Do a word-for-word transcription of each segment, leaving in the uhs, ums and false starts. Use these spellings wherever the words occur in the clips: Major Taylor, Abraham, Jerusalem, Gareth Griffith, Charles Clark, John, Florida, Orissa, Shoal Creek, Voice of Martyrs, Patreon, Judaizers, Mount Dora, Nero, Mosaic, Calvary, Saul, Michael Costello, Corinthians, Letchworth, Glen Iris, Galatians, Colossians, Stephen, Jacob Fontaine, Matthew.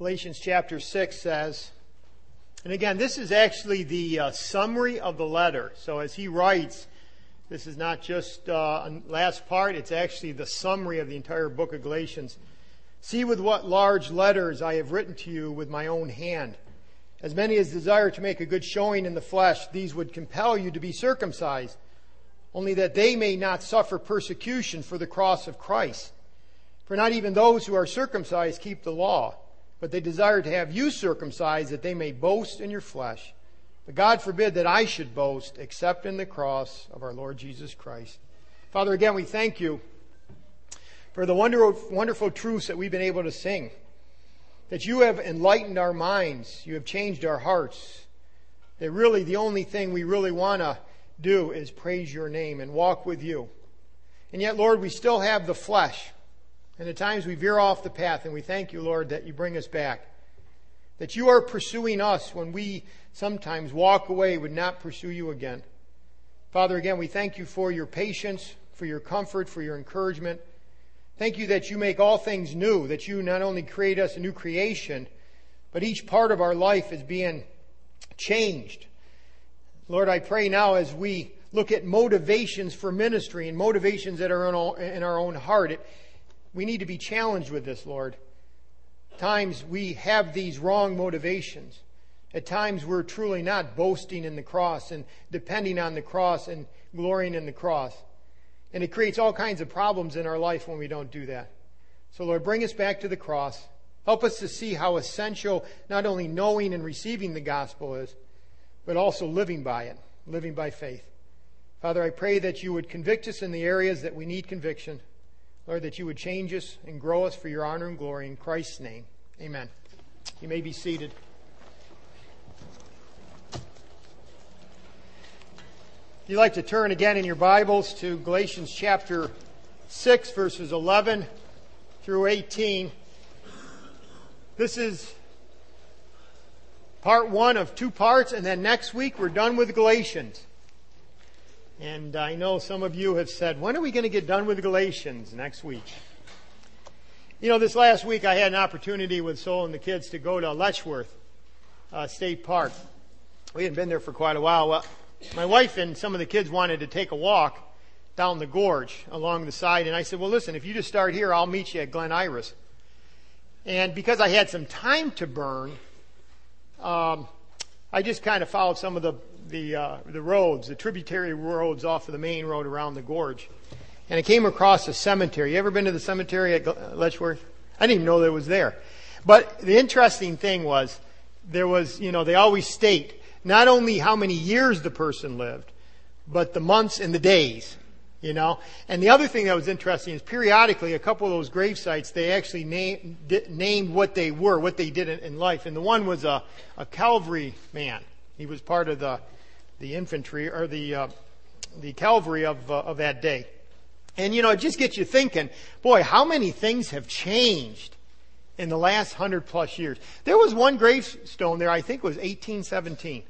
Galatians chapter six says, and again, this is actually the uh, summary of the letter. So as he writes, this is not just the uh, last part, it's actually the summary of the entire book of Galatians. See with what large letters I have written to you with my own hand. As many as desire to make a good showing in the flesh, these would compel you to be circumcised, only that they may not suffer persecution for the cross of Christ. For not even those who are circumcised keep the law, but they desire to have you circumcised that they may boast in your flesh. But God forbid that I should boast except in the cross of our Lord Jesus Christ. Father, again, we thank you for the wonderful truths that we've been able to sing, that you have enlightened our minds, you have changed our hearts, that really the only thing we really want to do is praise your name and walk with you. And yet, Lord, we still have the flesh, and at times we veer off the path, and we thank you, Lord, that you bring us back, that you are pursuing us when we sometimes walk away, would not pursue you again. Father, again, we thank you for your patience, for your comfort, for your encouragement. Thank you that you make all things new, that you not only create us a new creation, but each part of our life is being changed. Lord, I pray now as we look at motivations for ministry and motivations that are in our own heart, it, we need to be challenged with this, Lord. At times we have these wrong motivations. At times we're truly not boasting in the cross and depending on the cross and glorying in the cross. And it creates all kinds of problems in our life when we don't do that. So, Lord, bring us back to the cross. Help us to see how essential not only knowing and receiving the gospel is, but also living by it, living by faith. Father, I pray that you would convict us in the areas that we need conviction. Lord, that you would change us and grow us for your honor and glory in Christ's name. Amen. You may be seated. If you'd like to turn again in your Bibles to Galatians chapter six, verses eleven through eighteen. This is part one of two parts, and then next week we're done with Galatians. And I know some of you have said, when are we going to get done with Galatians next week? You know, this last week I had an opportunity with Sol and the kids to go to Letchworth uh, State Park. We hadn't been there for quite a while. Well, my wife and some of the kids wanted to take a walk down the gorge along the side, and I said, well, listen, if you just start here, I'll meet you at Glen Iris. And because I had some time to burn, Um, I just kind of followed some of the the, uh, the roads, the tributary roads off of the main road around the gorge. And I came across a cemetery. You ever been to the cemetery at Letchworth? I didn't even know that was there. But the interesting thing was, there was, you know, they always state not only how many years the person lived, but the months and the days, you know. And the other thing that was interesting is periodically, a couple of those grave sites, they actually name, di- named what they were, what they did in, in life. And the one was a, a Calvary man. He was part of the the infantry or the uh, the Calvary of uh, of that day. And, you know, it just gets you thinking, boy, how many things have changed in the last hundred plus years. There was one gravestone there, I think it was eighteen seventeen.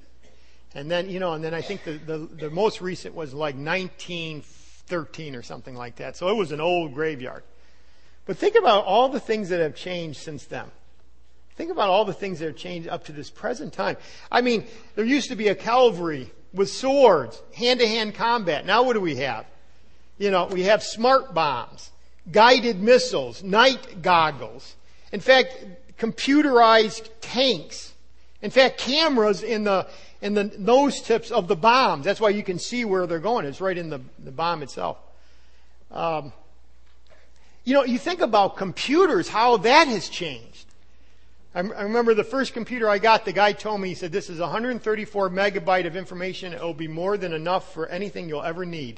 And then, you know, and then I think the, the, the most recent was like nineteen forty. thirteen or something like that. So it was an old graveyard. But think about all the things that have changed since then. Think about all the things that have changed up to this present time. I mean, there used to be a cavalry with swords, hand-to-hand combat. Now what do we have? You know, we have smart bombs, guided missiles, night goggles. In fact, computerized tanks. In fact, cameras in the in the nose tips of the bombs. That's why you can see where they're going. It's right in the, the bomb itself. Um, you know, you think about computers, how that has changed. I, I remember the first computer I got, the guy told me, he said, this is one hundred thirty-four megabyte of information. It will be more than enough for anything you'll ever need.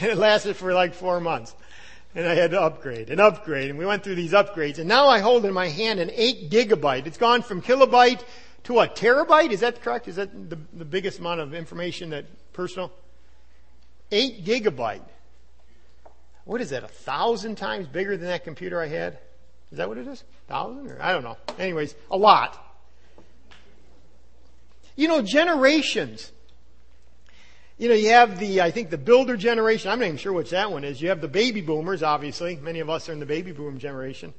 And it lasted for like four months. And I had to upgrade and upgrade. And we went through these upgrades. And now I hold in my hand an eight gigabyte. It's gone from kilobyte to a terabyte. Is that correct? Is that the, the biggest amount of information that personal? Eight gigabyte. What is that? A thousand times bigger than that computer I had? Is that what it is? A thousand? Or, I don't know. Anyways, a lot. You know, generations. You know, you have the, I think, the builder generation. I'm not even sure which that one is. You have the baby boomers, obviously. Many of us are in the baby boom generation.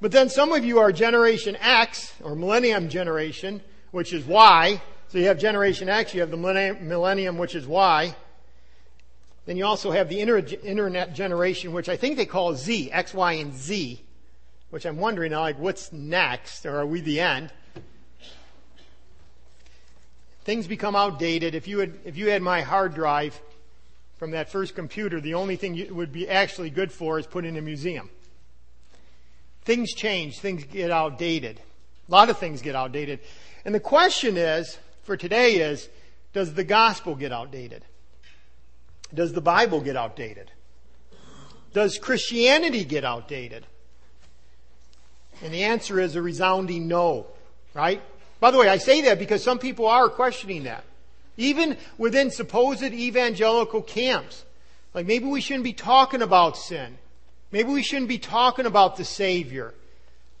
But then some of you are Generation X, or Millennium Generation, which is Y. So you have Generation X, you have the Millennium, which is Y. Then you also have the Internet Generation, which I think they call Z, X, Y, and Z, which I'm wondering, like, what's next? Or are we the end? Things become outdated. If you had, if you had my hard drive from that first computer, the only thing it would be actually good for is put in a museum. Things change. Things get outdated. A lot of things get outdated. And the question is, for today is, does the gospel get outdated? Does the Bible get outdated? Does Christianity get outdated? And the answer is a resounding no, right? By the way, I say that because some people are questioning that. Even within supposed evangelical camps. Like, maybe we shouldn't be talking about sin. Maybe we shouldn't be talking about the Savior.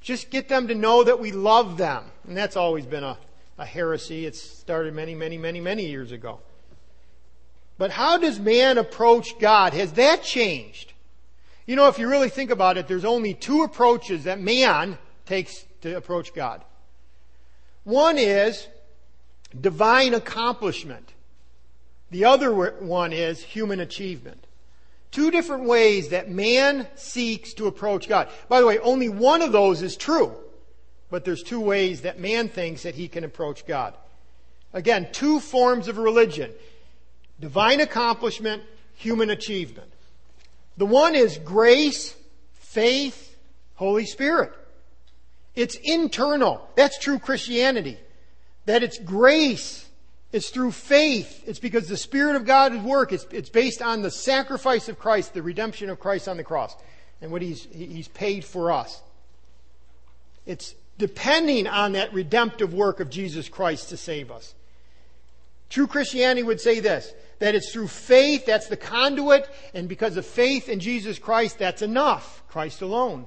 Just get them to know that we love them. And that's always been a, a heresy. It started many, many, many, many years ago. But how does man approach God? Has that changed? You know, if you really think about it, there's only two approaches that man takes to approach God. One is divine accomplishment. The other one is human achievement. Two different ways that man seeks to approach God. By the way, only one of those is true. But there's two ways that man thinks that he can approach God. Again, two forms of religion. Divine accomplishment, human achievement. The one is grace, faith, Holy Spirit. It's internal. That's true Christianity. That it's grace. It's through faith. It's because the Spirit of God is work. It's, it's based on the sacrifice of Christ, the redemption of Christ on the cross, and what He's He's paid for us. It's depending on that redemptive work of Jesus Christ to save us. True Christianity would say this, that it's through faith, that's the conduit, and because of faith in Jesus Christ, that's enough. Christ alone.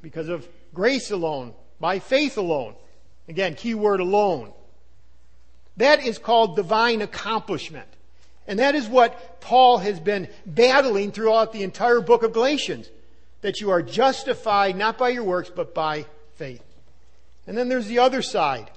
Because of grace alone. By faith alone. Again, key word alone. That is called divine accomplishment. And that is what Paul has been battling throughout the entire book of Galatians. That you are justified not by your works, but by faith. And then there's the other side.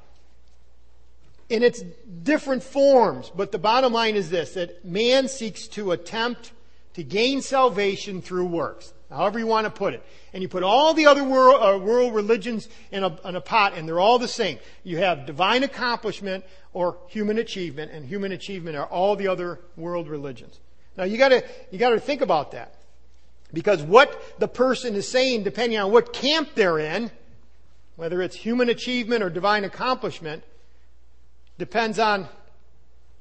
In its different forms. But the bottom line is this, that man seeks to attempt to gain salvation through works. However you want to put it. And you put all the other world, uh, world religions in a, in a pot, and they're all the same. You have divine accomplishment or human achievement, and human achievement are all the other world religions. Now you gotta, you gotta think about that. Because what the person is saying, depending on what camp they're in, whether it's human achievement or divine accomplishment, depends on,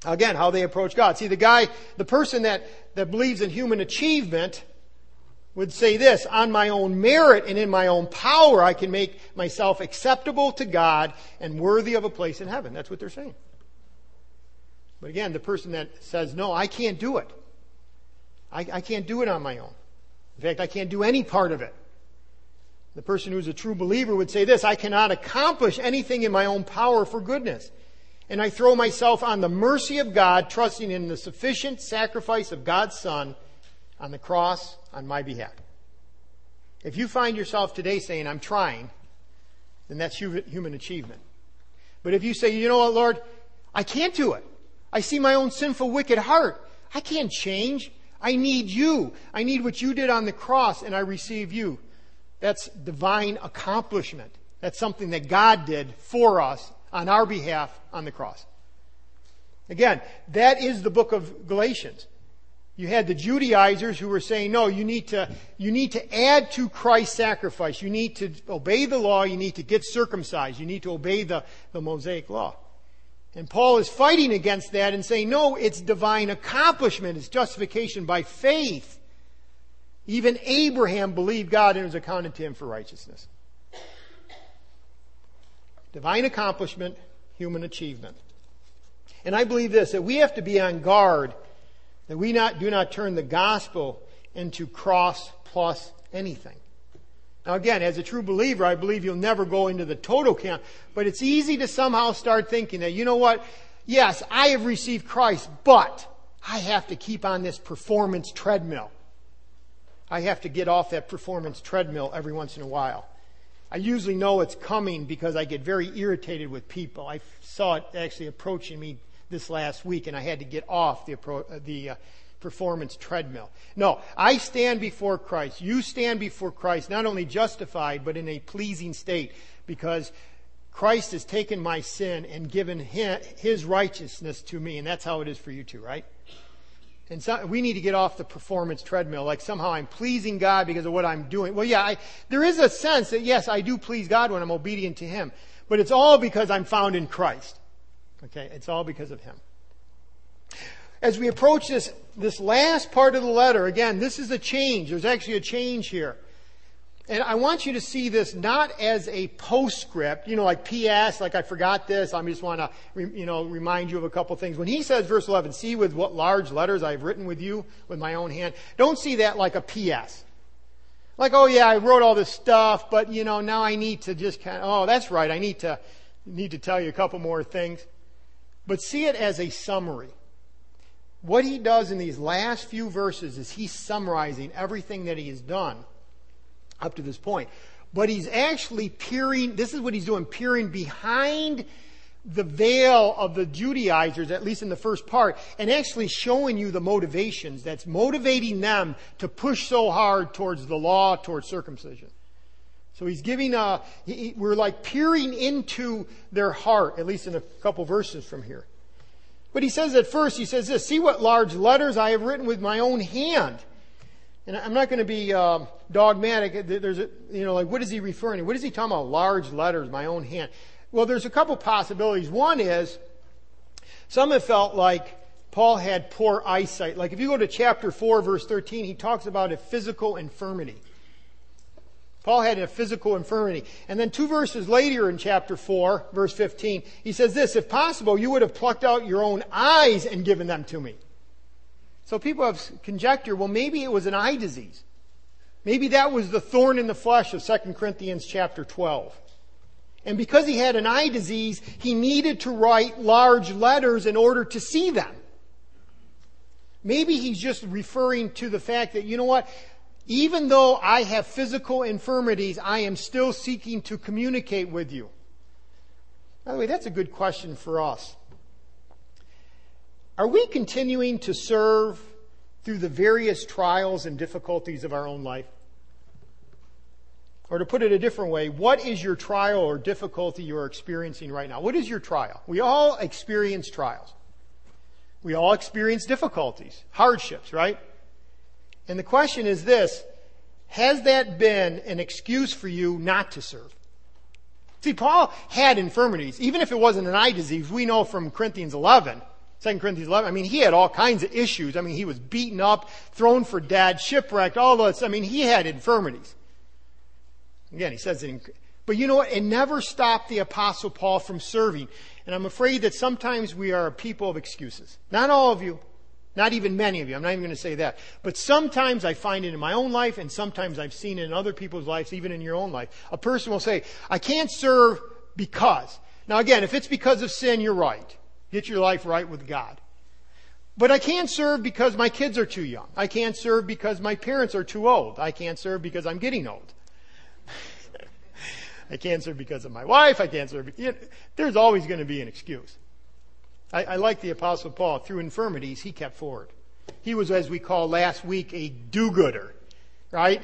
again, how they approach God. See, the guy, the person that, that believes in human achievement would say this, on my own merit and in my own power, I can make myself acceptable to God and worthy of a place in heaven. That's what they're saying. But again, the person that says, no, I can't do it. I, I can't do it on my own. In fact, I can't do any part of it. The person who's a true believer would say this, I cannot accomplish anything in my own power for goodness. And I throw myself on the mercy of God, trusting in the sufficient sacrifice of God's Son on the cross on my behalf. If you find yourself today saying, I'm trying, then that's human achievement. But if you say, you know what, Lord, I can't do it. I see my own sinful, wicked heart. I can't change. I need you. I need what you did on the cross, and I receive you. That's divine accomplishment. That's something that God did for us on our behalf on the cross. Again, that is the book of Galatians. You had the Judaizers who were saying, no, you need to, you need to add to Christ's sacrifice. You need to obey the law. You need to get circumcised. You need to obey the, the Mosaic law. And Paul is fighting against that and saying, no, it's divine accomplishment. It's justification by faith. Even Abraham believed God and it was accounted to him for righteousness. Divine accomplishment, human achievement. And I believe this, that we have to be on guard that we not do not turn the gospel into cross plus anything. Now again, as a true believer, I believe you'll never go into the total camp, but it's easy to somehow start thinking that, you know what, yes, I have received Christ, but I have to keep on this performance treadmill. I have to get off that performance treadmill every once in a while. I usually know it's coming because I get very irritated with people. I saw it actually approaching me this last week, and I had to get off the appro- the uh, performance treadmill. No, I stand before Christ. You stand before Christ, not only justified, but in a pleasing state, because Christ has taken my sin and given His righteousness to me, and that's how it is for you too, right? And so we need to get off the performance treadmill, like somehow I'm pleasing God because of what I'm doing. Well, yeah, I, there is a sense that, yes, I do please God when I'm obedient to Him. But it's all because I'm found in Christ. Okay, it's all because of Him. As we approach this, this last part of the letter, again, this is a change. There's actually a change here. And I want you to see this not as a postscript, you know, like P S, like I forgot this, I just want to, you know, remind you of a couple things. When he says, verse eleven, see with what large letters I have written with you with my own hand, don't see that like a P S. Like, oh yeah, I wrote all this stuff, but you know, now I need to just kind of, oh, that's right, I need to, need to tell you a couple more things. But see it as a summary. What he does in these last few verses is he's summarizing everything that he has done up to this point. But he's actually peering, this is what he's doing, peering behind the veil of the Judaizers, at least in the first part, and actually showing you the motivations that's motivating them to push so hard towards the law, towards circumcision. So he's giving a, he, we're like peering into their heart, at least in a couple verses from here. But he says at first, he says this, see what large letters I have written with my own hand. And I'm not going to be uh, dogmatic. There's, a, you know, like, what is he referring to? What is he talking about? Large letters, my own hand. Well, there's a couple possibilities. One is, some have felt like Paul had poor eyesight. Like, if you go to chapter four, verse thirteen, he talks about a physical infirmity. Paul had a physical infirmity. And then two verses later in chapter four, verse fifteen, he says this, if possible, you would have plucked out your own eyes and given them to me. So people have conjectured, well, maybe it was an eye disease. Maybe that was the thorn in the flesh of Second Corinthians chapter twelve. And because he had an eye disease, he needed to write large letters in order to see them. Maybe he's just referring to the fact that, you know what, even though I have physical infirmities, I am still seeking to communicate with you. By the way, that's a good question for us. Are we continuing to serve through the various trials and difficulties of our own life? Or to put it a different way, what is your trial or difficulty you're experiencing right now? What is your trial? We all experience trials. We all experience difficulties, hardships, right? And the question is this, has that been an excuse for you not to serve? See, Paul had infirmities. Even if it wasn't an eye disease, we know from Corinthians eleven... Second Corinthians eleven, I mean, he had all kinds of issues. I mean, he was beaten up, thrown for dead, shipwrecked, all those. I mean, he had infirmities. Again, he says it in, but you know what? It never stopped the Apostle Paul from serving. And I'm afraid that sometimes we are a people of excuses. Not all of you, not even many of you. I'm not even going to say that. But sometimes I find it in my own life, and sometimes I've seen it in other people's lives, even in your own life. A person will say, I can't serve because. Now again, if it's because of sin, you're right. Get your life right with God. But I can't serve because my kids are too young. I can't serve because my parents are too old. I can't serve because I'm getting old. I can't serve because of my wife. I can't serve. You know, there's always going to be an excuse. I, I like the Apostle Paul. Through infirmities, he kept forward. He was, as we call last week, a do-gooder. Right?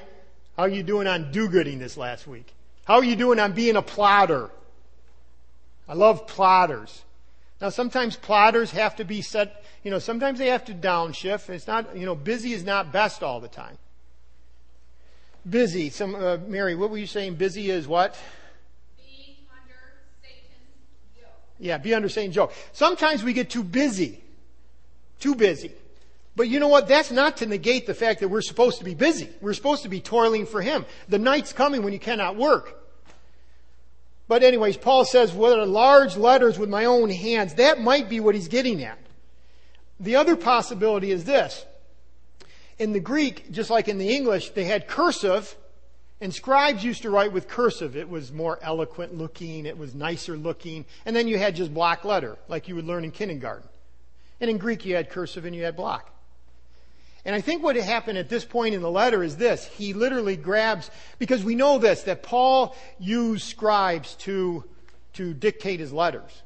How are you doing on do-gooding this last week? How are you doing on being a plotter? I love plotters. Now, sometimes plotters have to be set, you know, sometimes they have to downshift. It's not, you know, busy is not best all the time. Busy. Some uh, Mary, what were you saying? Busy is what? Being under Satan's yoke. Yeah, be under Satan's yoke. Sometimes we get too busy. Too busy. But you know what? That's not to negate the fact that we're supposed to be busy. We're supposed to be toiling for Him. The night's coming when you cannot work. But anyways, Paul says, what are large letters with my own hands? That might be what he's getting at. The other possibility is this. In the Greek, just like in the English, they had cursive, and scribes used to write with cursive. It was more eloquent looking, it was nicer looking, and then you had just block letter, like you would learn in kindergarten. And in Greek, you had cursive and you had block. And I think what happened at this point in the letter is this. He literally grabs, because we know this, that Paul used scribes to, to dictate his letters.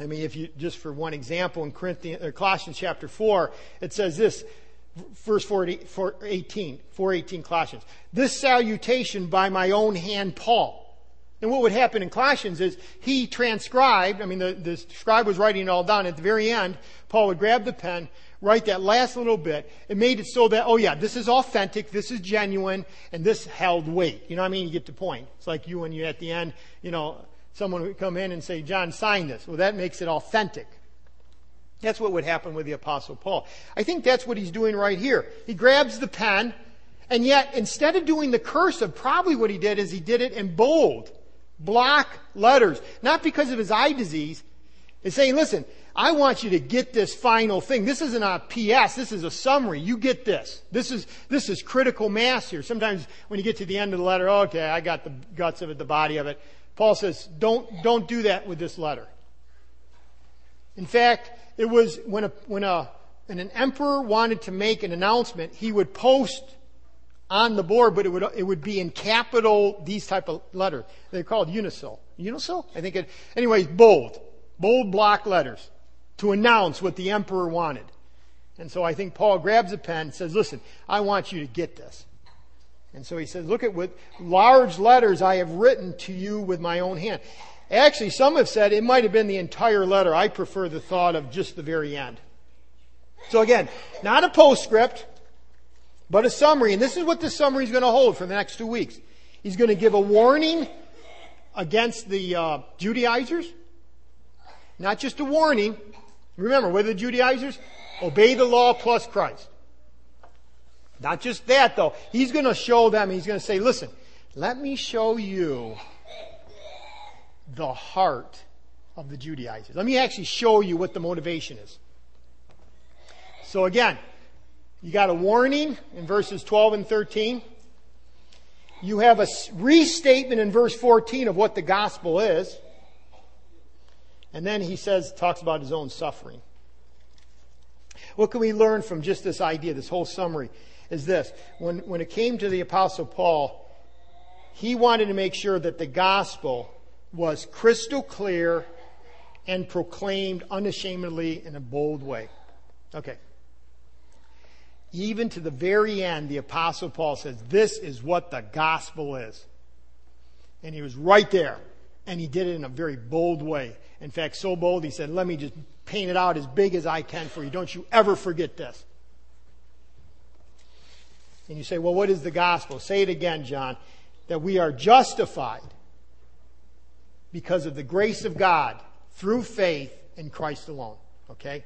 I mean, if you, just for one example, in Corinthians, or Colossians chapter four, it says this, verse four eighteen, four eighteen Colossians. This salutation by my own hand, Paul. And what would happen in Colossians is he transcribed, I mean, the, the scribe was writing it all down. At the very end, Paul would grab the pen, write that last little bit. It made it so that, oh yeah, this is authentic, this is genuine, and this held weight. You know what I mean? You get the point. It's like you when you at the end, you know, someone would come in and say, John, sign this. Well, that makes it authentic. That's what would happen with the Apostle Paul. I think that's what he's doing right here. He grabs the pen, and yet instead of doing the cursive, probably what he did is he did it in bold, block letters. Not because of his eye disease. He's saying, listen, I want you to get this final thing. This isn't a P S. This is a summary. You get this. This is this is critical mass here. Sometimes when you get to the end of the letter, oh, okay, I got the guts of it, the body of it. Paul says, don't, don't do that with this letter. In fact, it was when a, when a, when an emperor wanted to make an announcement, he would post on the board, but it would, it would be in capital, these type of letters. They're called unisol. Unisol? I think it, anyways, bold. Bold block letters to announce what the emperor wanted. And so I think Paul grabs a pen and says, listen, I want you to get this. And so he says, look at what large letters I have written to you with my own hand. Actually, some have said it might have been the entire letter. I prefer the thought of just the very end. So again, not a postscript, but a summary. And this is what the summary is going to hold for the next two weeks. He's going to give a warning against the uh, Judaizers. Not just a warning. Remember, what are the Judaizers? Obey the law plus Christ. Not just that, though. He's going to show them, he's going to say, listen, let me show you the heart of the Judaizers. Let me actually show you what the motivation is. So again, you got a warning in verses twelve and thirteen. You have a restatement in verse fourteen of what the gospel is. And then he says, talks about his own suffering. What can we learn from just this idea, this whole summary, is this. When, when it came to the Apostle Paul, he wanted to make sure that the gospel was crystal clear and proclaimed unashamedly in a bold way. Okay. Even to the very end, the Apostle Paul says, this is what the gospel is. And he was right there. And he did it in a very bold way. In fact, so bold, he said, let me just paint it out as big as I can for you. Don't you ever forget this. And you say, well, what is the gospel? Say it again, John. That we are justified because of the grace of God through faith in Christ alone. Okay?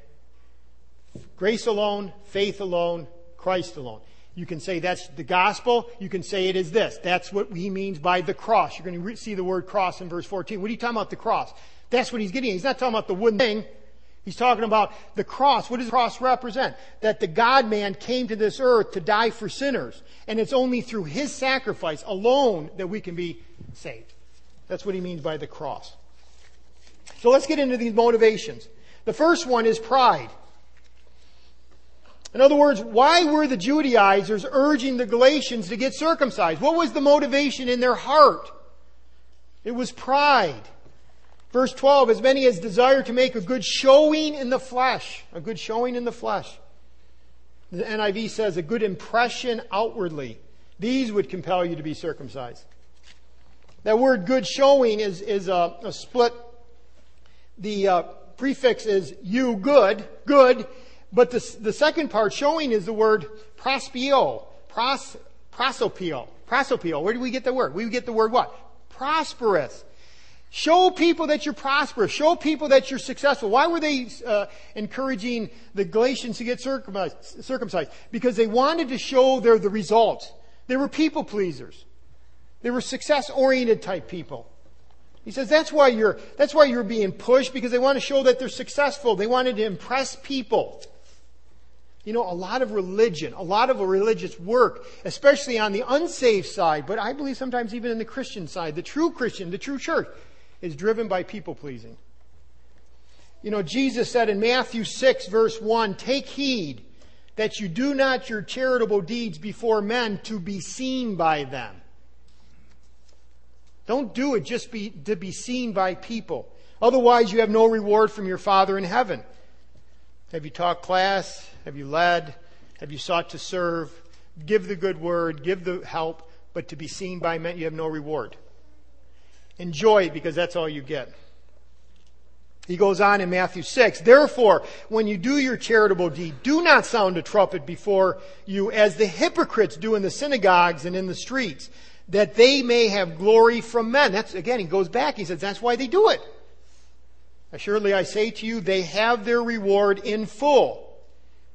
Grace alone, faith alone, Christ alone. You can say that's the gospel. You can say it is this. That's what he means by the cross. You're going to see the word cross in verse fourteen. What are you talking about, the cross? That's what he's getting at. He's not talking about the wooden thing. He's talking about the cross. What does the cross represent? That the God-man came to this earth to die for sinners. And it's only through his sacrifice alone that we can be saved. That's what he means by the cross. So let's get into these motivations. The first one is pride. In other words, why were the Judaizers urging the Galatians to get circumcised? What was the motivation in their heart? It was pride. Verse twelve, as many as desire to make a good showing in the flesh. A good showing in the flesh. The N I V says, a good impression outwardly. These would compel you to be circumcised. That word good showing is, is a, a split. The uh, prefix is you, good, good. But the, the second part, showing, is the word prospio. Pros, prosopio. Prosopio. Where do we get the word? We get the word what? Prosperous. Show people that you're prosperous. Show people that you're successful. Why were they uh, encouraging the Galatians to get circumcised, circumcised? Because they wanted to show their the results. They were people pleasers. They were success-oriented type people. He says that's why you're that's why you're being pushed, because they want to show that they're successful. They wanted to impress people. You know, a lot of religion, a lot of religious work, especially on the unsaved side, but I believe sometimes even in the Christian side, the true Christian, the true church, is driven by people-pleasing. You know, Jesus said in Matthew six, verse one, take heed that you do not your charitable deeds before men to be seen by them. Don't do it just be, to be seen by people. Otherwise, you have no reward from your Father in heaven. Have you taught class? Have you led? Have you sought to serve? Give the good word. Give the help. But to be seen by men, you have no reward. Enjoy, because that's all you get. He goes on in Matthew six. Therefore, when you do your charitable deed, do not sound a trumpet before you, as the hypocrites do in the synagogues and in the streets, that they may have glory from men. That's, again, he goes back. He says, that's why they do it. Assuredly, I say to you, they have their reward in full.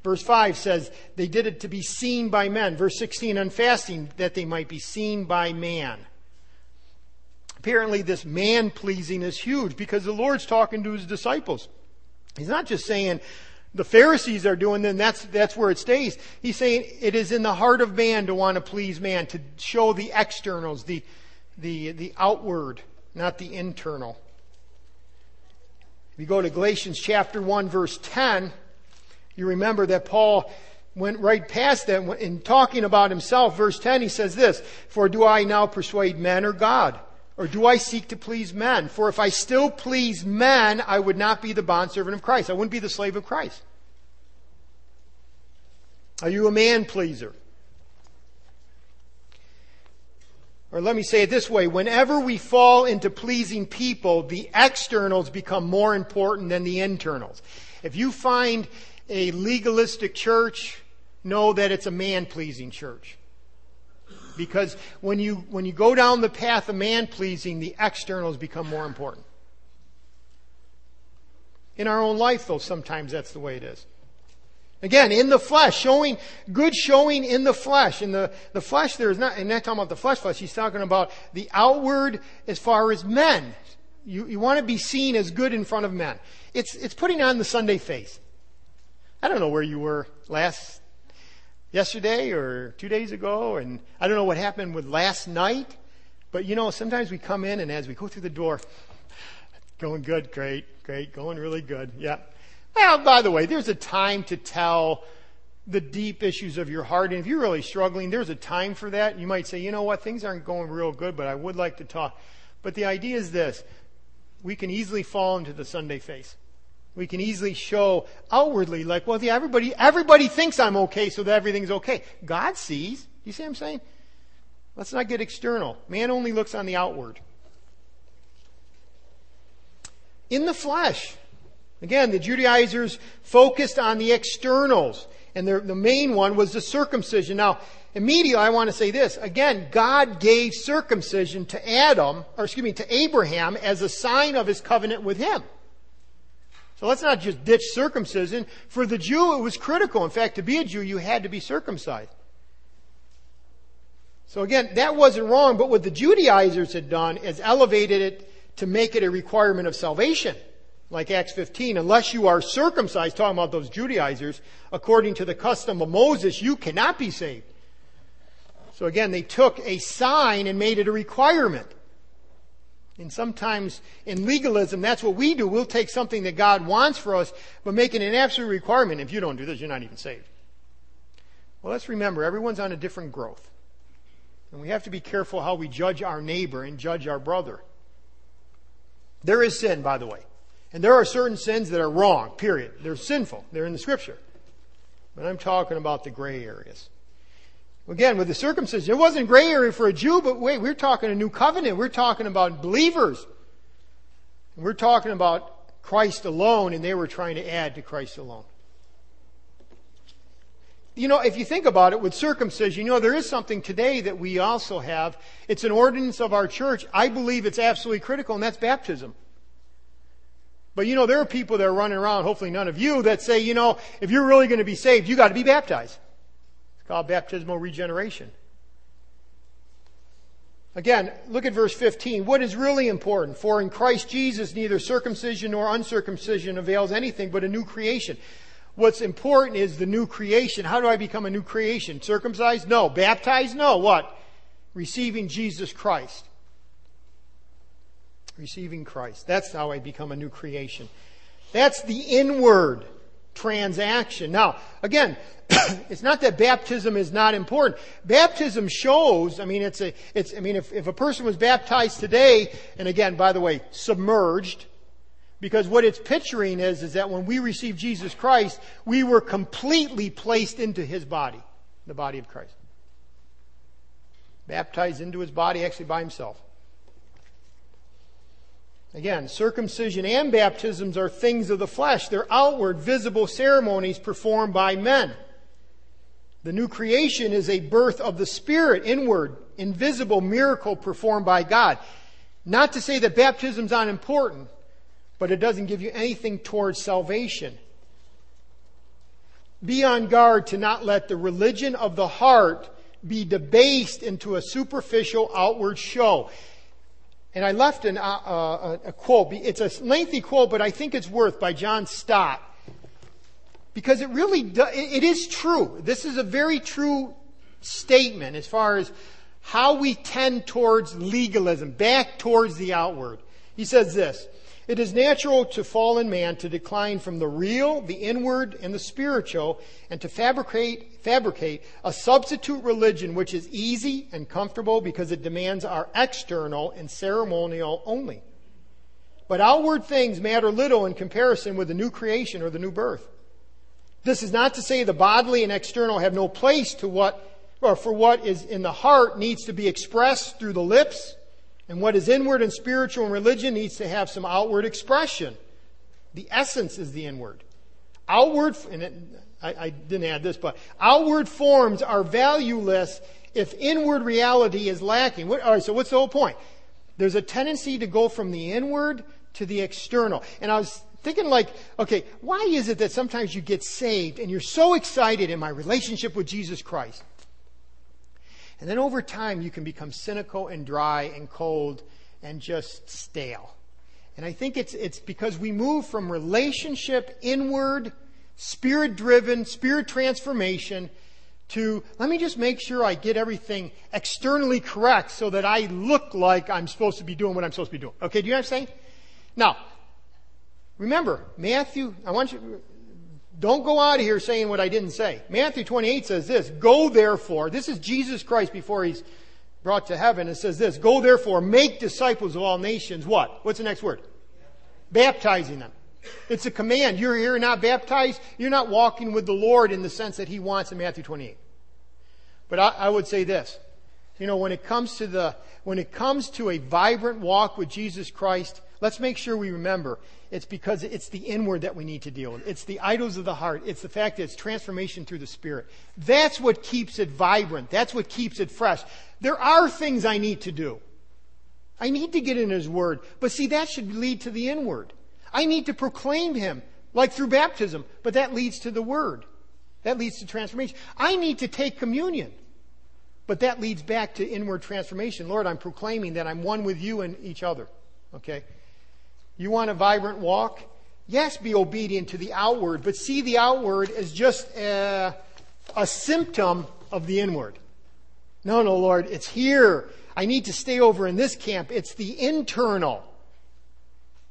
Verse five says, they did it to be seen by men. Verse sixteen, on fasting, that they might be seen by man. Apparently, this man-pleasing is huge because the Lord's talking to his disciples. He's not just saying the Pharisees are doing then that's that's where it stays. He's saying it is in the heart of man to want to please man, to show the externals, the the the outward, not the internal. If you go to Galatians chapter one, verse ten, you remember that Paul went right past that in talking about himself. Verse ten, he says this, for do I now persuade men or God? Or do I seek to please men? For if I still please men, I would not be the bondservant of Christ. I wouldn't be the slave of Christ. Are you a man pleaser? Or let me say it this way. Whenever we fall into pleasing people, the externals become more important than the internals. If you find a legalistic church, know that it's a man-pleasing church. Because when you when you go down the path of man-pleasing, the externals become more important. In our own life, though, sometimes that's the way it is. Again, in the flesh, showing good showing in the flesh. In the, the flesh, there's not, and not talking about the flesh flesh, he's talking about the outward as far as men. You you want to be seen as good in front of men. It's it's putting on the Sunday face. I don't know where you were last yesterday or two days ago, and I don't know what happened with last night, but you know, sometimes we come in and as we go through the door, going good, great, great, going really good, yeah. Well, by the way, there's a time to tell the deep issues of your heart, and if you're really struggling, there's a time for that. You might say, you know what, things aren't going real good, but I would like to talk. But the idea is this, we can easily fall into the Sunday face. We can easily show outwardly, like, well, yeah, everybody, everybody thinks I'm okay, so that everything's okay. God sees. You see what I'm saying? Let's not get external. Man only looks on the outward. In the flesh. Again, the Judaizers focused on the externals. And their, the main one was the circumcision. Now, immediately I want to say this. Again, God gave circumcision to Adam, or excuse me, to Abraham as a sign of his covenant with him. So let's not just ditch circumcision. For the Jew, it was critical. In fact, to be a Jew, you had to be circumcised. So again, that wasn't wrong, but what the Judaizers had done is elevated it to make it a requirement of salvation. Like Acts fifteen, unless you are circumcised, talking about those Judaizers, according to the custom of Moses, you cannot be saved. So again, they took a sign and made it a requirement. And sometimes in legalism, that's what we do. We'll take something that God wants for us, but make it an absolute requirement. If you don't do this, you're not even saved. Well, let's remember, everyone's on a different growth. And we have to be careful how we judge our neighbor and judge our brother. There is sin, by the way. And there are certain sins that are wrong, period. They're sinful. They're in the Scripture. But I'm talking about the gray areas. Again, with the circumcision, it wasn't gray area for a Jew, but wait, we're talking a new covenant. We're talking about believers. We're talking about Christ alone, and they were trying to add to Christ alone. You know, if you think about it, with circumcision, you know, there is something today that we also have. It's an ordinance of our church. I believe it's absolutely critical, and that's baptism. But you know, there are people that are running around, hopefully none of you, that say, you know, if you're really going to be saved, you got to be baptized. Called baptismal regeneration. Again, look at verse fifteen. What is really important? For in Christ Jesus neither circumcision nor uncircumcision avails anything but a new creation. What's important is the new creation. How do I become a new creation? Circumcised? No. Baptized? No. What? Receiving Jesus Christ. Receiving Christ. That's how I become a new creation. That's the inward. transaction. Now, again, it's not that baptism is not important. Baptism shows, I mean, it's a, it's, I mean, if, if a person was baptized today, and again, by the way, submerged, because what it's picturing is, is that when we received Jesus Christ, we were completely placed into His body, the body of Christ. Baptized into His body, actually by Himself. Again, circumcision and baptisms are things of the flesh. They're outward, visible ceremonies performed by men. The new creation is a birth of the Spirit, inward, invisible miracle performed by God. Not to say that baptism's not important, but it doesn't give you anything towards salvation. Be on guard to not let the religion of the heart be debased into a superficial outward show. And I left an, uh, uh, a quote. It's a lengthy quote, but I think it's worth, by John Stott. Because it really, do, it is true. This is a very true statement as far as how we tend towards legalism, back towards the outward. He says this, "It is natural to fallen man to decline from the real, the inward, and the spiritual, and to fabricate, fabricate a substitute religion which is easy and comfortable because it demands our external and ceremonial only. But outward things matter little in comparison with the new creation or the new birth. This is not to say the bodily and external have no place to what, or for what is in the heart needs to be expressed through the lips, and what is inward and spiritual in religion needs to have some outward expression. The essence is the inward. Outward, and it, I, I didn't add this, but outward forms are valueless if inward reality is lacking." What, all right, so what's the whole point? There's a tendency to go from the inward to the external. And I was thinking, like, okay, why is it that sometimes you get saved and you're so excited in my relationship with Jesus Christ? And then over time you can become cynical and dry and cold and just stale. And I think it's it's because we move from relationship, inward, spirit-driven, spirit transformation, to let me just make sure I get everything externally correct so that I look like I'm supposed to be doing what I'm supposed to be doing. Okay, do you know what I'm saying? Now, remember, Matthew, I want you, don't go out of here saying what I didn't say. Matthew twenty-eight says this, "Go therefore," this is Jesus Christ before He's brought to heaven, it says this, "Go therefore, make disciples of all nations," what? What's the next word? Baptizing them. It's a command. You're here not baptized, you're not walking with the Lord in the sense that He wants in Matthew twenty-eight. But I, I would say this, you know, when it comes to the, when it comes to a vibrant walk with Jesus Christ, let's make sure we remember it's because it's the inward that we need to deal with. It's the idols of the heart. It's the fact that it's transformation through the Spirit. That's what keeps it vibrant. That's what keeps it fresh. There are things I need to do. I need to get in His Word. But see, that should lead to the inward. I need to proclaim Him, like through baptism. But that leads to the Word. That leads to transformation. I need to take communion. But that leads back to inward transformation. Lord, I'm proclaiming that I'm one with You and each other. Okay? You want a vibrant walk? Yes, be obedient to the outward, but see the outward as just a, a symptom of the inward. No, no, Lord, it's here. I need to stay over in this camp. It's the internal.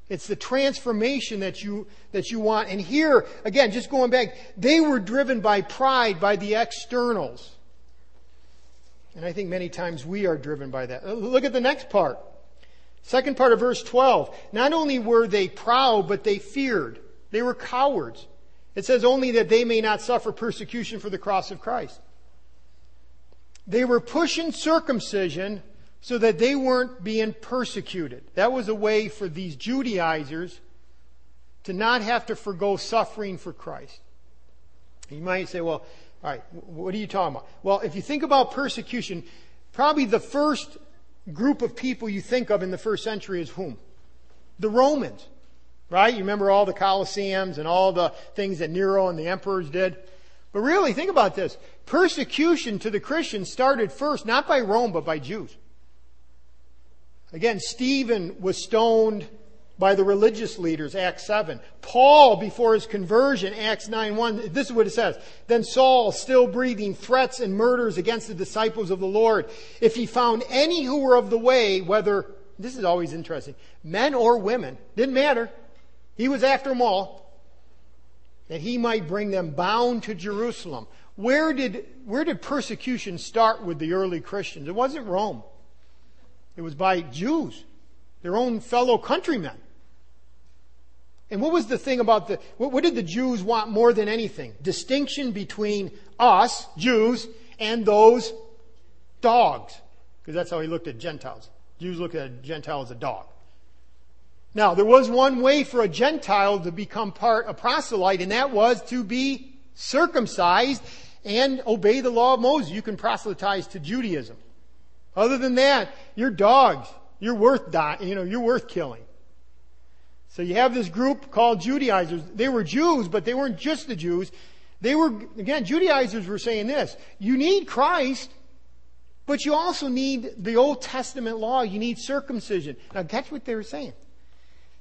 It's the transformation that you, that you want. And here, again, just going back, they were driven by pride, by the externals. And I think many times we are driven by that. Look at the next part. Second part of verse twelve. Not only were they proud, but they feared. They were cowards. It says, "Only that they may not suffer persecution for the cross of Christ." They were pushing circumcision so that they weren't being persecuted. That was a way for these Judaizers to not have to forgo suffering for Christ. You might say, well, all right, what are you talking about? Well, if you think about persecution, probably the first group of people you think of in the first century is whom? The Romans, right? You remember all the Colosseums and all the things that Nero and the emperors did. But really, think about this. Persecution to the Christians started first, not by Rome, but by Jews. Again, Stephen was stoned by the religious leaders, Acts seven. Paul, before his conversion, Acts nine one, this is what it says. "Then Saul, still breathing threats and murders against the disciples of the Lord, if he found any who were of the way, whether," this is always interesting, "men or women," didn't matter. He was after them all. that he might bring them bound to Jerusalem. Where did, where did persecution start with the early Christians? It wasn't Rome. It was by Jews, their own fellow countrymen. And what was the thing about the... What, what did the Jews want more than anything? Distinction between us, Jews, and those dogs. Because that's how he looked at Gentiles. Jews looked at a Gentile as a dog. Now, there was one way for a Gentile to become part, a proselyte, and that was to be circumcised and obey the law of Moses. You can proselytize to Judaism. Other than that, you're dogs. You're worth die, you know, you're worth killing. So you have this group called Judaizers. They were Jews, but they weren't just the Jews. They were, again, Judaizers were saying this: you need Christ, but you also need the Old Testament law. You need circumcision. Now, that's what they were saying.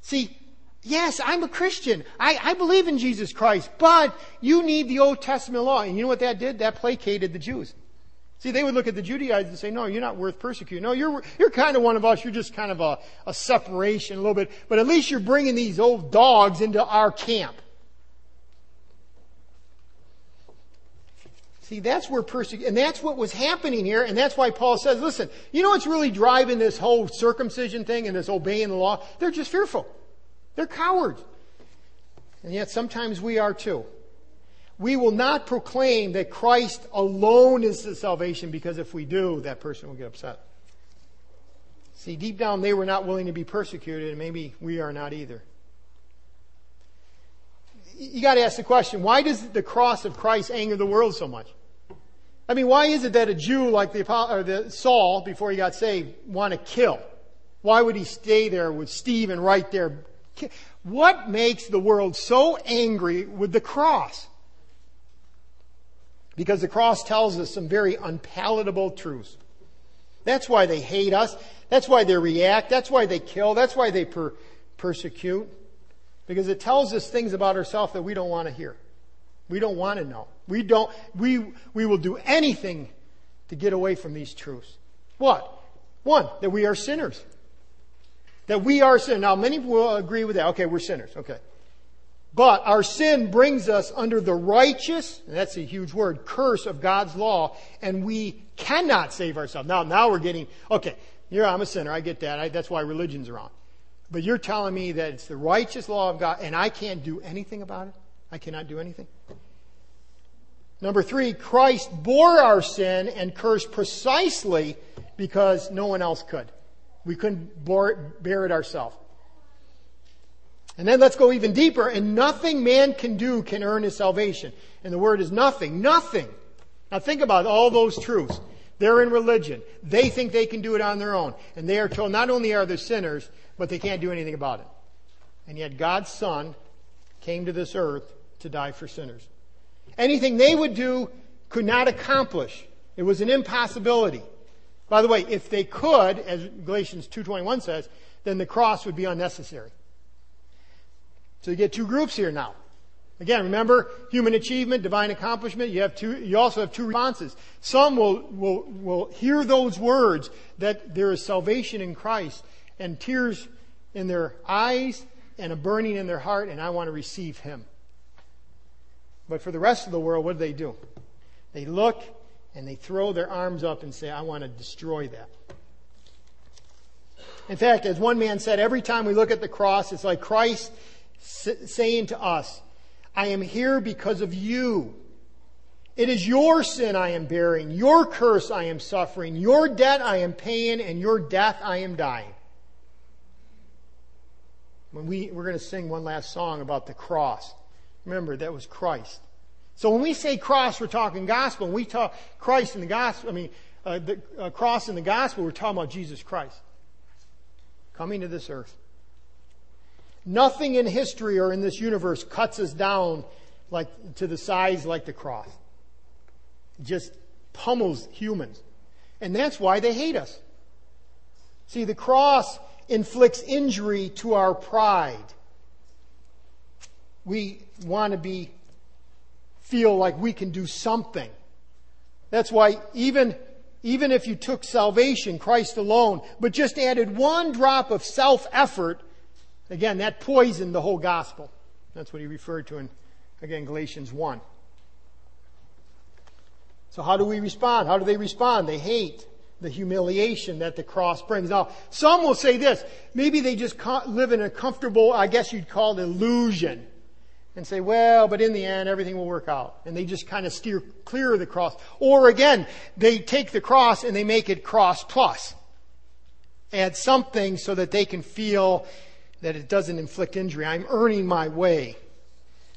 See, yes, I'm a Christian. I, I believe in Jesus Christ, but you need the Old Testament law. And you know what that did? That placated the Jews. See, they would look at the Judaizers and say, no, you're not worth persecuting. No, you're you're kind of one of us. You're just kind of a, a separation a little bit. But at least you're bringing these old dogs into our camp. See, that's where persecution... And that's what was happening here. And that's why Paul says, listen, you know what's really driving this whole circumcision thing and this obeying the law? They're just fearful. They're cowards. And yet sometimes we are too. We will not proclaim that Christ alone is the salvation, because if we do, that person will get upset. See, deep down they were not willing to be persecuted, and maybe we are not either. You got to ask the question, why does the cross of Christ anger the world so much? I mean, why is it that a Jew like the, or the Saul, before he got saved, want to kill? Why would he stay there with Stephen right there? What makes the world so angry with the cross? Because the cross tells us some very unpalatable truths. That's why they hate us. That's why they react. That's why they kill. That's why they per- persecute. Because it tells us things about ourselves that we don't want to hear. We don't want to know. We don't. We we will do anything to get away from these truths. What? One, that we are sinners. That we are sinners. Now, many will agree with that. Okay, we're sinners. Okay. But our sin brings us under the righteous, and that's a huge word, curse of God's law, and we cannot save ourselves. Now, now we're getting, okay, yeah, I'm a sinner, I get that, I, that's why religion's around. But you're telling me that it's the righteous law of God, and I can't do anything about it? I cannot do anything? Number three, Christ bore our sin and curse precisely because no one else could. We couldn't bear it ourselves. And then let's go even deeper. And nothing man can do can earn his salvation. And the word is nothing. Nothing. Now think about all those truths. They're in religion. They think they can do it on their own. And they are told not only are they sinners, but they can't do anything about it. And yet God's Son came to this earth to die for sinners. Anything they would do could not accomplish. It was an impossibility. By the way, if they could, as Galatians two twenty-one says, then the cross would be unnecessary. So you get two groups here now. Again, remember, human achievement, divine accomplishment. You have two. You also have two responses. Some will will will hear those words that there is salvation in Christ, and tears in their eyes and a burning in their heart, and I want to receive Him. But for the rest of the world, what do they do? They look and they throw their arms up and say, I want to destroy that. In fact, as one man said, every time we look at the cross, it's like Christ saying to us, I am here because of you. It is your sin I am bearing, your curse I am suffering, your debt I am paying, and your death I am dying. When we, we're going to sing one last song about the cross. Remember, that was Christ. So when we say cross, we're talking gospel. When we talk Christ and the gospel, I mean, uh, the uh, cross and the gospel, we're talking about Jesus Christ coming to this earth. Nothing in history or in this universe cuts us down like to the size like the cross. It just pummels humans. And that's why they hate us. See, the cross inflicts injury to our pride. We want to be feel like we can do something. That's why even even if you took salvation, Christ alone, but just added one drop of self-effort, again, that poisoned the whole gospel. That's what he referred to in Again, Galatians one. So how do we respond? How do they respond? They hate the humiliation that the cross brings. Now, some will say this. Maybe they just live in a comfortable, I guess you'd call it illusion. And say, well, but in the end, everything will work out. And they just kind of steer clear of the cross. Or again, they take the cross and they make it cross plus. Add something so that they can feel that it doesn't inflict injury. I'm earning my way.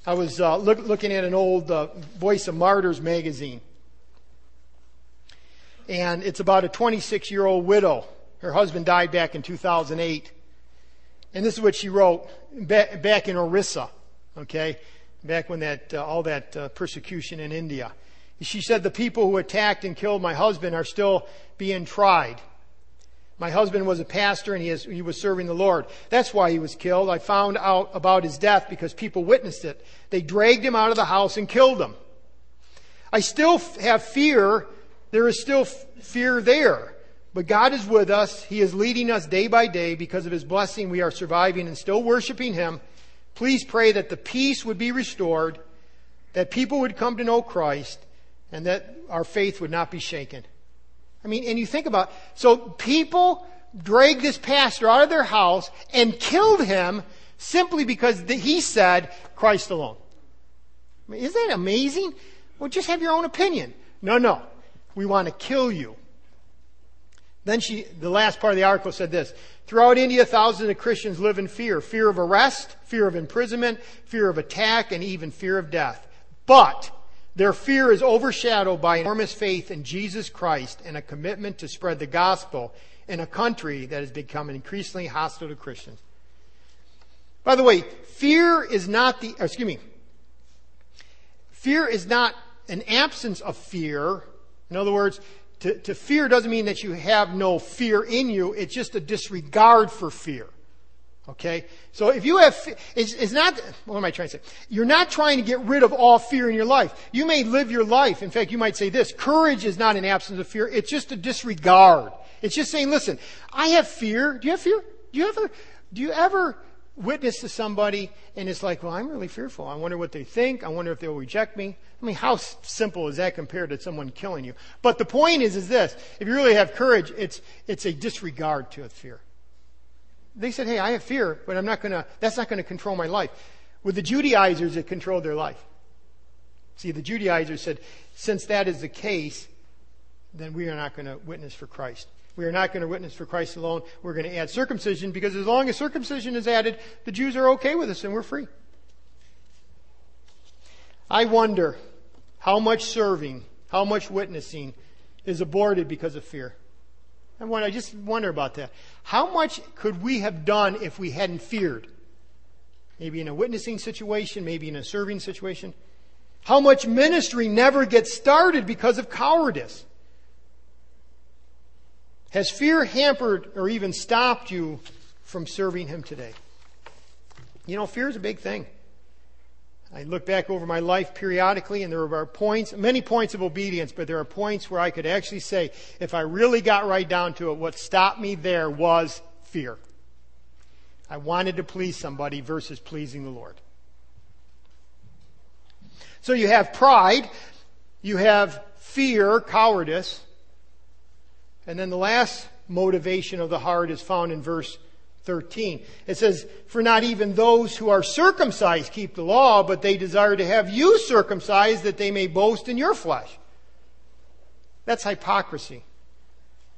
I was uh, look, looking at an old uh, Voice of Martyrs magazine. And it's about a twenty-six-year-old widow. Her husband died back in two thousand eight. And this is what she wrote back, back in Orissa. Okay, back when that uh, all that uh, persecution in India. She said, the people who attacked and killed my husband are still being tried. My husband was a pastor and he, is, he was serving the Lord. That's why he was killed. I found out about his death because people witnessed it. They dragged him out of the house and killed him. I still f- have fear. There is still f- fear there. But God is with us. He is leading us day by day. Because of His blessing, we are surviving and still worshiping Him. Please pray that the peace would be restored, that people would come to know Christ, and that our faith would not be shaken. I mean, and you think about, so people dragged this pastor out of their house and killed him simply because he said Christ alone. I mean, isn't that amazing? Well, just have your own opinion. No, no. We want to kill you. Then she, the last part of the article said this. Throughout India, thousands of Christians live in fear. Fear of arrest, fear of imprisonment, fear of attack, and even fear of death. But their fear is overshadowed by enormous faith in Jesus Christ and a commitment to spread the gospel in a country that has become increasingly hostile to Christians. By the way, fear is not the, excuse me, fear is not an absence of fear. In other words, To, to fear doesn't mean that you have no fear in you. It's just a disregard for fear. Okay? So if you have... It's, it's not... What am I trying to say? You're not trying to get rid of all fear in your life. You may live your life. In fact, you might say this. Courage is not an absence of fear. It's just a disregard. It's just saying, listen, I have fear. Do you have fear? Do you ever, do you ever witness to somebody and it's like, well, I'm really fearful. I wonder what they think. I wonder if they'll reject me. I mean, how simple is that compared to someone killing you? But the point is, is this. If you really have courage, it's it's a disregard to fear. They said, hey, I have fear, but I'm not going to, that's not going to control my life. With the Judaizers, it controlled their life. See, the Judaizers said, since that is the case, then we are not going to witness for Christ. We are not going to witness for Christ alone. We're going to add circumcision, because as long as circumcision is added, the Jews are okay with us and we're free. I wonder how much serving, how much witnessing is aborted because of fear. I wonder, I just wonder about that. How much could we have done if we hadn't feared? Maybe in a witnessing situation, maybe in a serving situation. How much ministry never gets started because of cowardice? Has fear hampered or even stopped you from serving Him today? You know, fear is a big thing. I look back over my life periodically, and there are points, many points of obedience, but there are points where I could actually say, if I really got right down to it, what stopped me there was fear. I wanted to please somebody versus pleasing the Lord. So you have pride, you have fear, cowardice, and then the last motivation of the heart is found in verse thirteen. It says, for not even those who are circumcised keep the law, but they desire to have you circumcised that they may boast in your flesh. That's hypocrisy.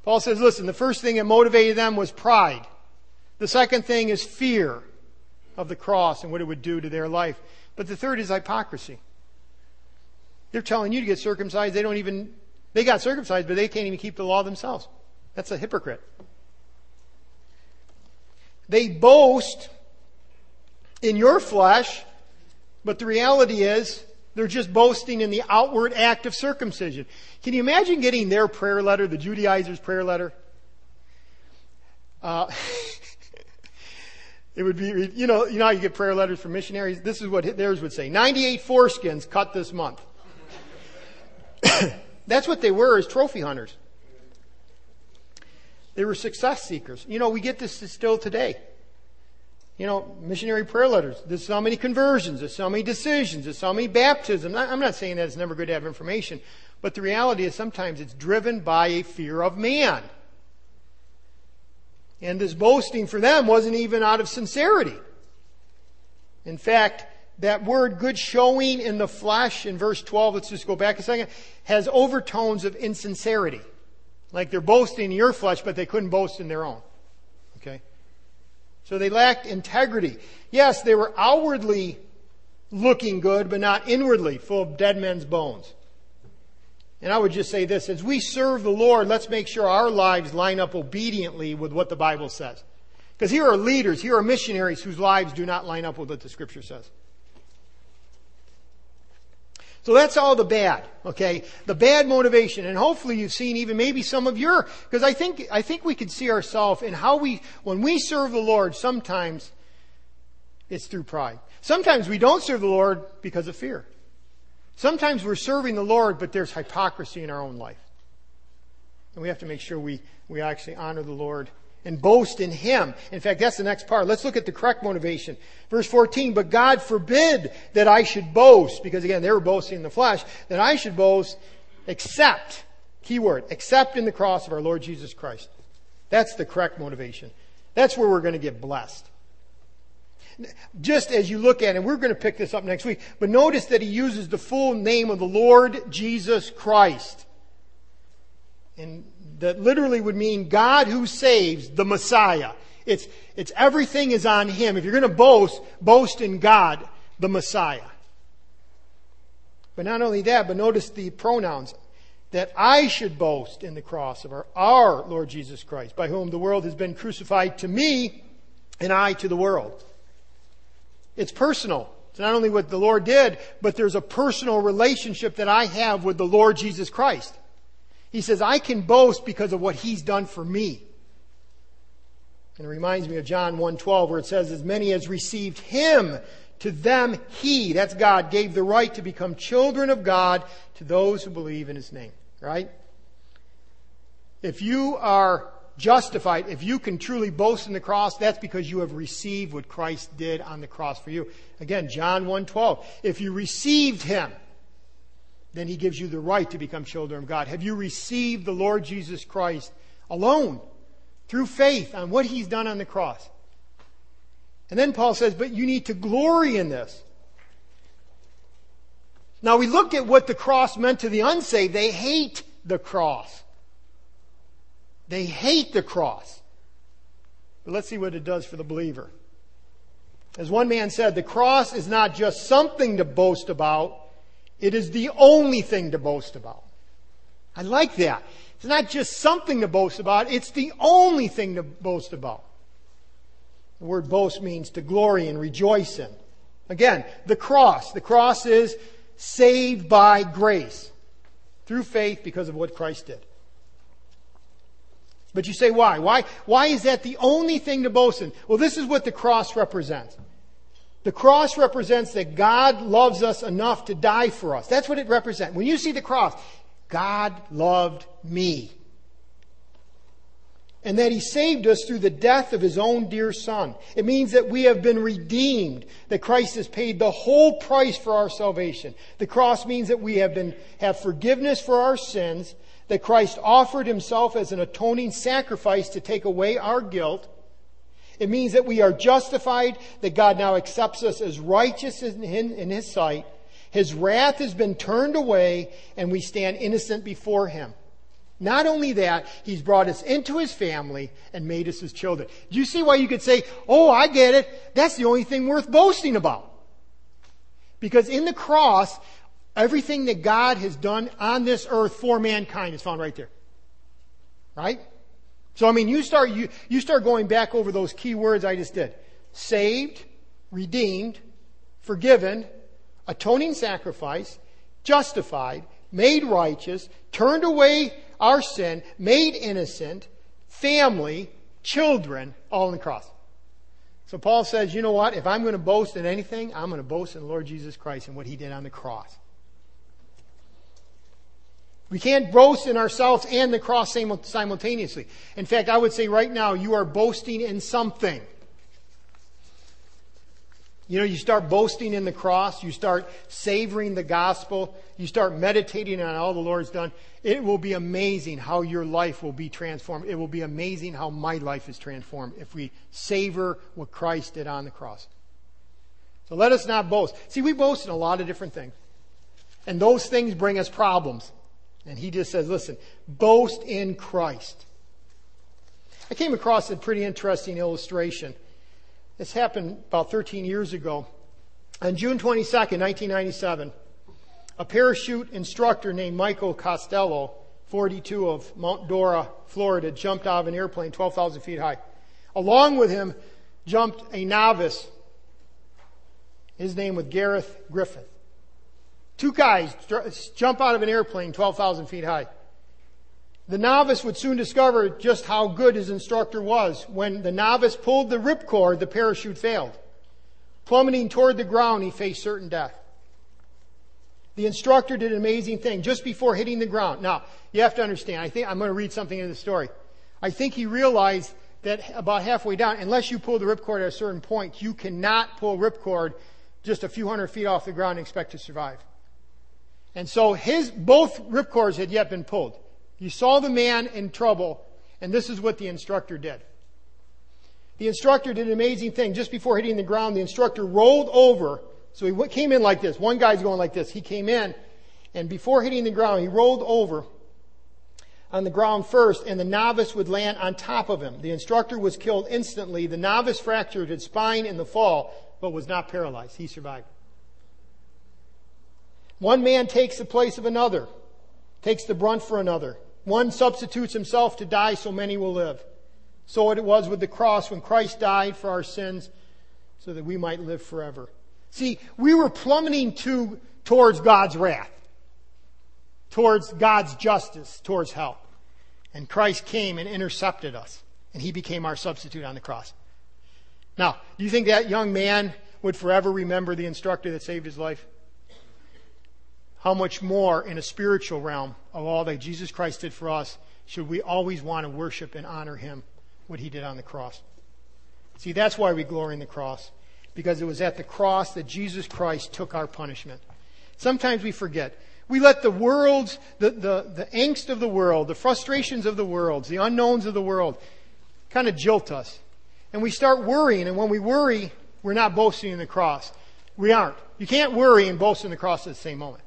Paul says, listen, the first thing that motivated them was pride. The second thing is fear of the cross and what it would do to their life. But the third is hypocrisy. They're telling you to get circumcised. They don't even, they got circumcised, but they can't even keep the law themselves. That's a hypocrite. They boast in your flesh, but the reality is they're just boasting in the outward act of circumcision. Can you imagine getting their prayer letter, the Judaizers' prayer letter? Uh, it would be, you know, you know how you get prayer letters from missionaries? This is what theirs would say. ninety-eight foreskins cut this month. That's what they were, as trophy hunters. They were success seekers. You know, we get this still today. you know, missionary prayer letters. There's so many conversions. There's so many decisions. There's so many baptisms. I'm not saying that it's never good to have information, but the reality is sometimes it's driven by a fear of man. And this boasting for them wasn't even out of sincerity. In fact, that word good showing in the flesh in verse twelve, let's just go back a second, has overtones of insincerity. Like they're boasting in your flesh, but they couldn't boast in their own. Okay? So they lacked integrity. Yes, they were outwardly looking good, but not inwardly, full of dead men's bones. And I would just say this, as we serve the Lord, let's make sure our lives line up obediently with what the Bible says. Because here are leaders, here are missionaries whose lives do not line up with what the Scripture says. So that's all the bad, okay? The bad motivation. And hopefully you've seen even maybe some of your, because I think, I think we can see ourselves in how we, when we serve the Lord, sometimes it's through pride. Sometimes we don't serve the Lord because of fear. Sometimes we're serving the Lord, but there's hypocrisy in our own life. And we have to make sure we, we actually honor the Lord and boast in Him. In fact, that's the next part. Let's look at the correct motivation. Verse fourteen, but God forbid that I should boast, because again, they were boasting in the flesh, that I should boast except, key word, except in the cross of our Lord Jesus Christ. That's the correct motivation. That's where we're going to get blessed. Just as you look at it, we're going to pick this up next week, but notice that he uses the full name of the Lord Jesus Christ. And that literally would mean God who saves, the Messiah. It's, it's everything is on Him. If you're going to boast, boast in God, the Messiah. But not only that, but notice the pronouns. That I should boast in the cross of our, our Lord Jesus Christ, by whom the world has been crucified to me and I to the world. It's personal. It's not only what the Lord did, but there's a personal relationship that I have with the Lord Jesus Christ. He says, I can boast because of what He's done for me. And it reminds me of John one twelve, where it says, as many as received Him, to them He, that's God, gave the right to become children of God to those who believe in His name. Right? If you are justified, if you can truly boast in the cross, that's because you have received what Christ did on the cross for you. Again, John one twelve. If you received Him, then He gives you the right to become children of God. Have you received the Lord Jesus Christ alone through faith on what He's done on the cross? And then Paul says, but you need to glory in this. Now we looked at what the cross meant to the unsaved. They hate the cross. They hate the cross. But let's see what it does for the believer. As one man said, the cross is not just something to boast about. It is the only thing to boast about. I like that. It's not just something to boast about. It's the only thing to boast about. The word boast means to glory and rejoice in. Again, the cross. The cross is saved by grace through faith because of what Christ did. But you say, why? Why, why is that the only thing to boast in? Well, this is what the cross represents. The cross represents that God loves us enough to die for us. That's what it represents. When you see the cross, God loved me. And that He saved us through the death of His own dear Son. It means that we have been redeemed, that Christ has paid the whole price for our salvation. The cross means that we have been have forgiveness for our sins, that Christ offered Himself as an atoning sacrifice to take away our guilt. It means that we are justified, that God now accepts us as righteous in His sight. His wrath has been turned away, and we stand innocent before Him. Not only that, He's brought us into His family and made us His children. Do you see why you could say, oh, I get it. That's the only thing worth boasting about. Because in the cross, everything that God has done on this earth for mankind is found right there. Right? So, I mean, you start you, you start going back over those key words I just did. Saved, redeemed, forgiven, atoning sacrifice, justified, made righteous, turned away our sin, made innocent, family, children, all on the cross. So Paul says, you know what? If I'm going to boast in anything, I'm going to boast in the Lord Jesus Christ and what He did on the cross. We can't boast in ourselves and the cross simultaneously. In fact, I would say right now, you are boasting in something. You know, you start boasting in the cross. You start savoring the gospel. You start meditating on all the Lord's done. It will be amazing how your life will be transformed. It will be amazing how my life is transformed if we savor what Christ did on the cross. So let us not boast. See, we boast in a lot of different things. And those things bring us problems. And he just says, listen, boast in Christ. I came across a pretty interesting illustration. This happened about thirteen years ago. On June twenty-second, nineteen ninety-seven, a parachute instructor named Michael Costello, forty-two, of Mount Dora, Florida, jumped out of an airplane twelve thousand feet high. Along with him jumped a novice. His name was Gareth Griffith. Two guys jump out of an airplane twelve thousand feet high. The novice would soon discover just how good his instructor was. When the novice pulled the ripcord, the parachute failed. Plummeting toward the ground, he faced certain death. The instructor did an amazing thing just before hitting the ground. Now, you have to understand, I think I'm going to read something into the story. I think he realized that about halfway down, unless you pull the ripcord at a certain point, you cannot pull ripcord just a few hundred feet off the ground and expect to survive. And so his both ripcords had yet been pulled. You saw the man in trouble, and this is what the instructor did. The instructor did an amazing thing. Just before hitting the ground, the instructor rolled over. So he came in like this. One guy's going like this. He came in, and before hitting the ground, he rolled over on the ground first, and the novice would land on top of him. The instructor was killed instantly. The novice fractured his spine in the fall, but was not paralyzed. He survived. One man takes the place of another, takes the brunt for another. One substitutes himself to die so many will live. So it was with the cross when Christ died for our sins so that we might live forever. See, we were plummeting to, towards God's wrath, towards God's justice, towards hell. And Christ came and intercepted us, and he became our substitute on the cross. Now, do you think that young man would forever remember the instructor that saved his life? How much more in a spiritual realm of all that Jesus Christ did for us should we always want to worship and honor him, what he did on the cross. See, that's why we glory in the cross, because it was at the cross that Jesus Christ took our punishment. Sometimes we forget. We let the world's, the, the, the angst of the world, the frustrations of the world, the unknowns of the world kind of jilt us. And we start worrying, and when we worry, we're not boasting in the cross. We aren't. You can't worry and boast in the cross at the same moment.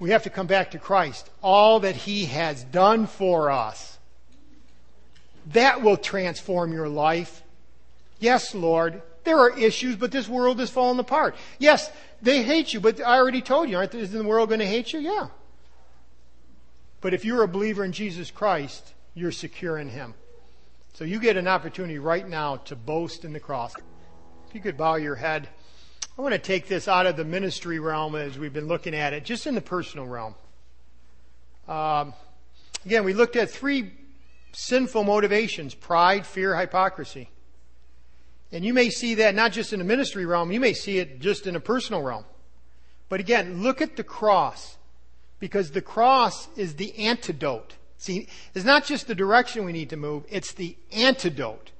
We have to come back to Christ. All that he has done for us. That will transform your life. Yes, Lord, there are issues, but this world is falling apart. Yes, they hate you, but I already told you, aren't, isn't the world going to hate you? Yeah. But if you're a believer in Jesus Christ, you're secure in him. So you get an opportunity right now to boast in the cross. If you could bow your head. I want to take this out of the ministry realm as we've been looking at it, just in the personal realm. Um, again, we looked at three sinful motivations: pride, fear, hypocrisy. And you may see that not just in the ministry realm, you may see it just in a personal realm. But again, look at the cross, because the cross is the antidote. See, it's not just the direction we need to move, it's the antidote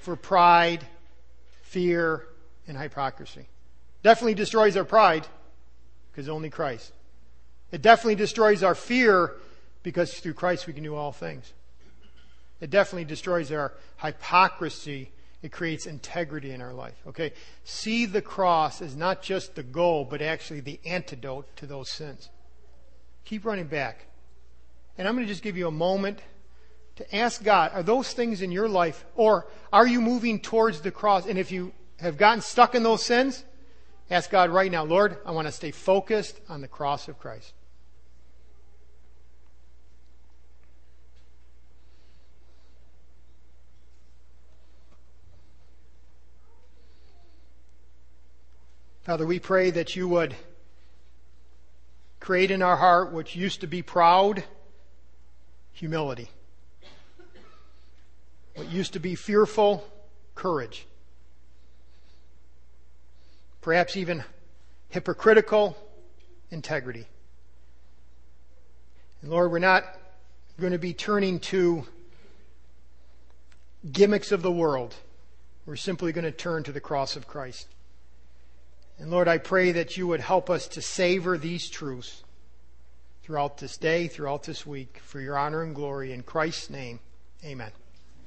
for pride, fear, and hypocrisy. Definitely destroys our pride, because only Christ. It definitely destroys our fear, because through Christ we can do all things. It definitely destroys our hypocrisy. It creates integrity in our life. Okay? See the cross as not just the goal, but actually the antidote to those sins. Keep running back. And I'm going to just give you a moment to ask God, are those things in your life, or are you moving towards the cross? And if you have gotten stuck in those sins, ask God right now, Lord, I want to stay focused on the cross of Christ. Father, we pray that you would create in our heart what used to be proud, humility. What used to be fearful, courage. Perhaps even hypocritical, integrity. And Lord, we're not going to be turning to gimmicks of the world. We're simply going to turn to the cross of Christ. And Lord, I pray that you would help us to savor these truths throughout this day, throughout this week, for your honor and glory. In Christ's name, amen.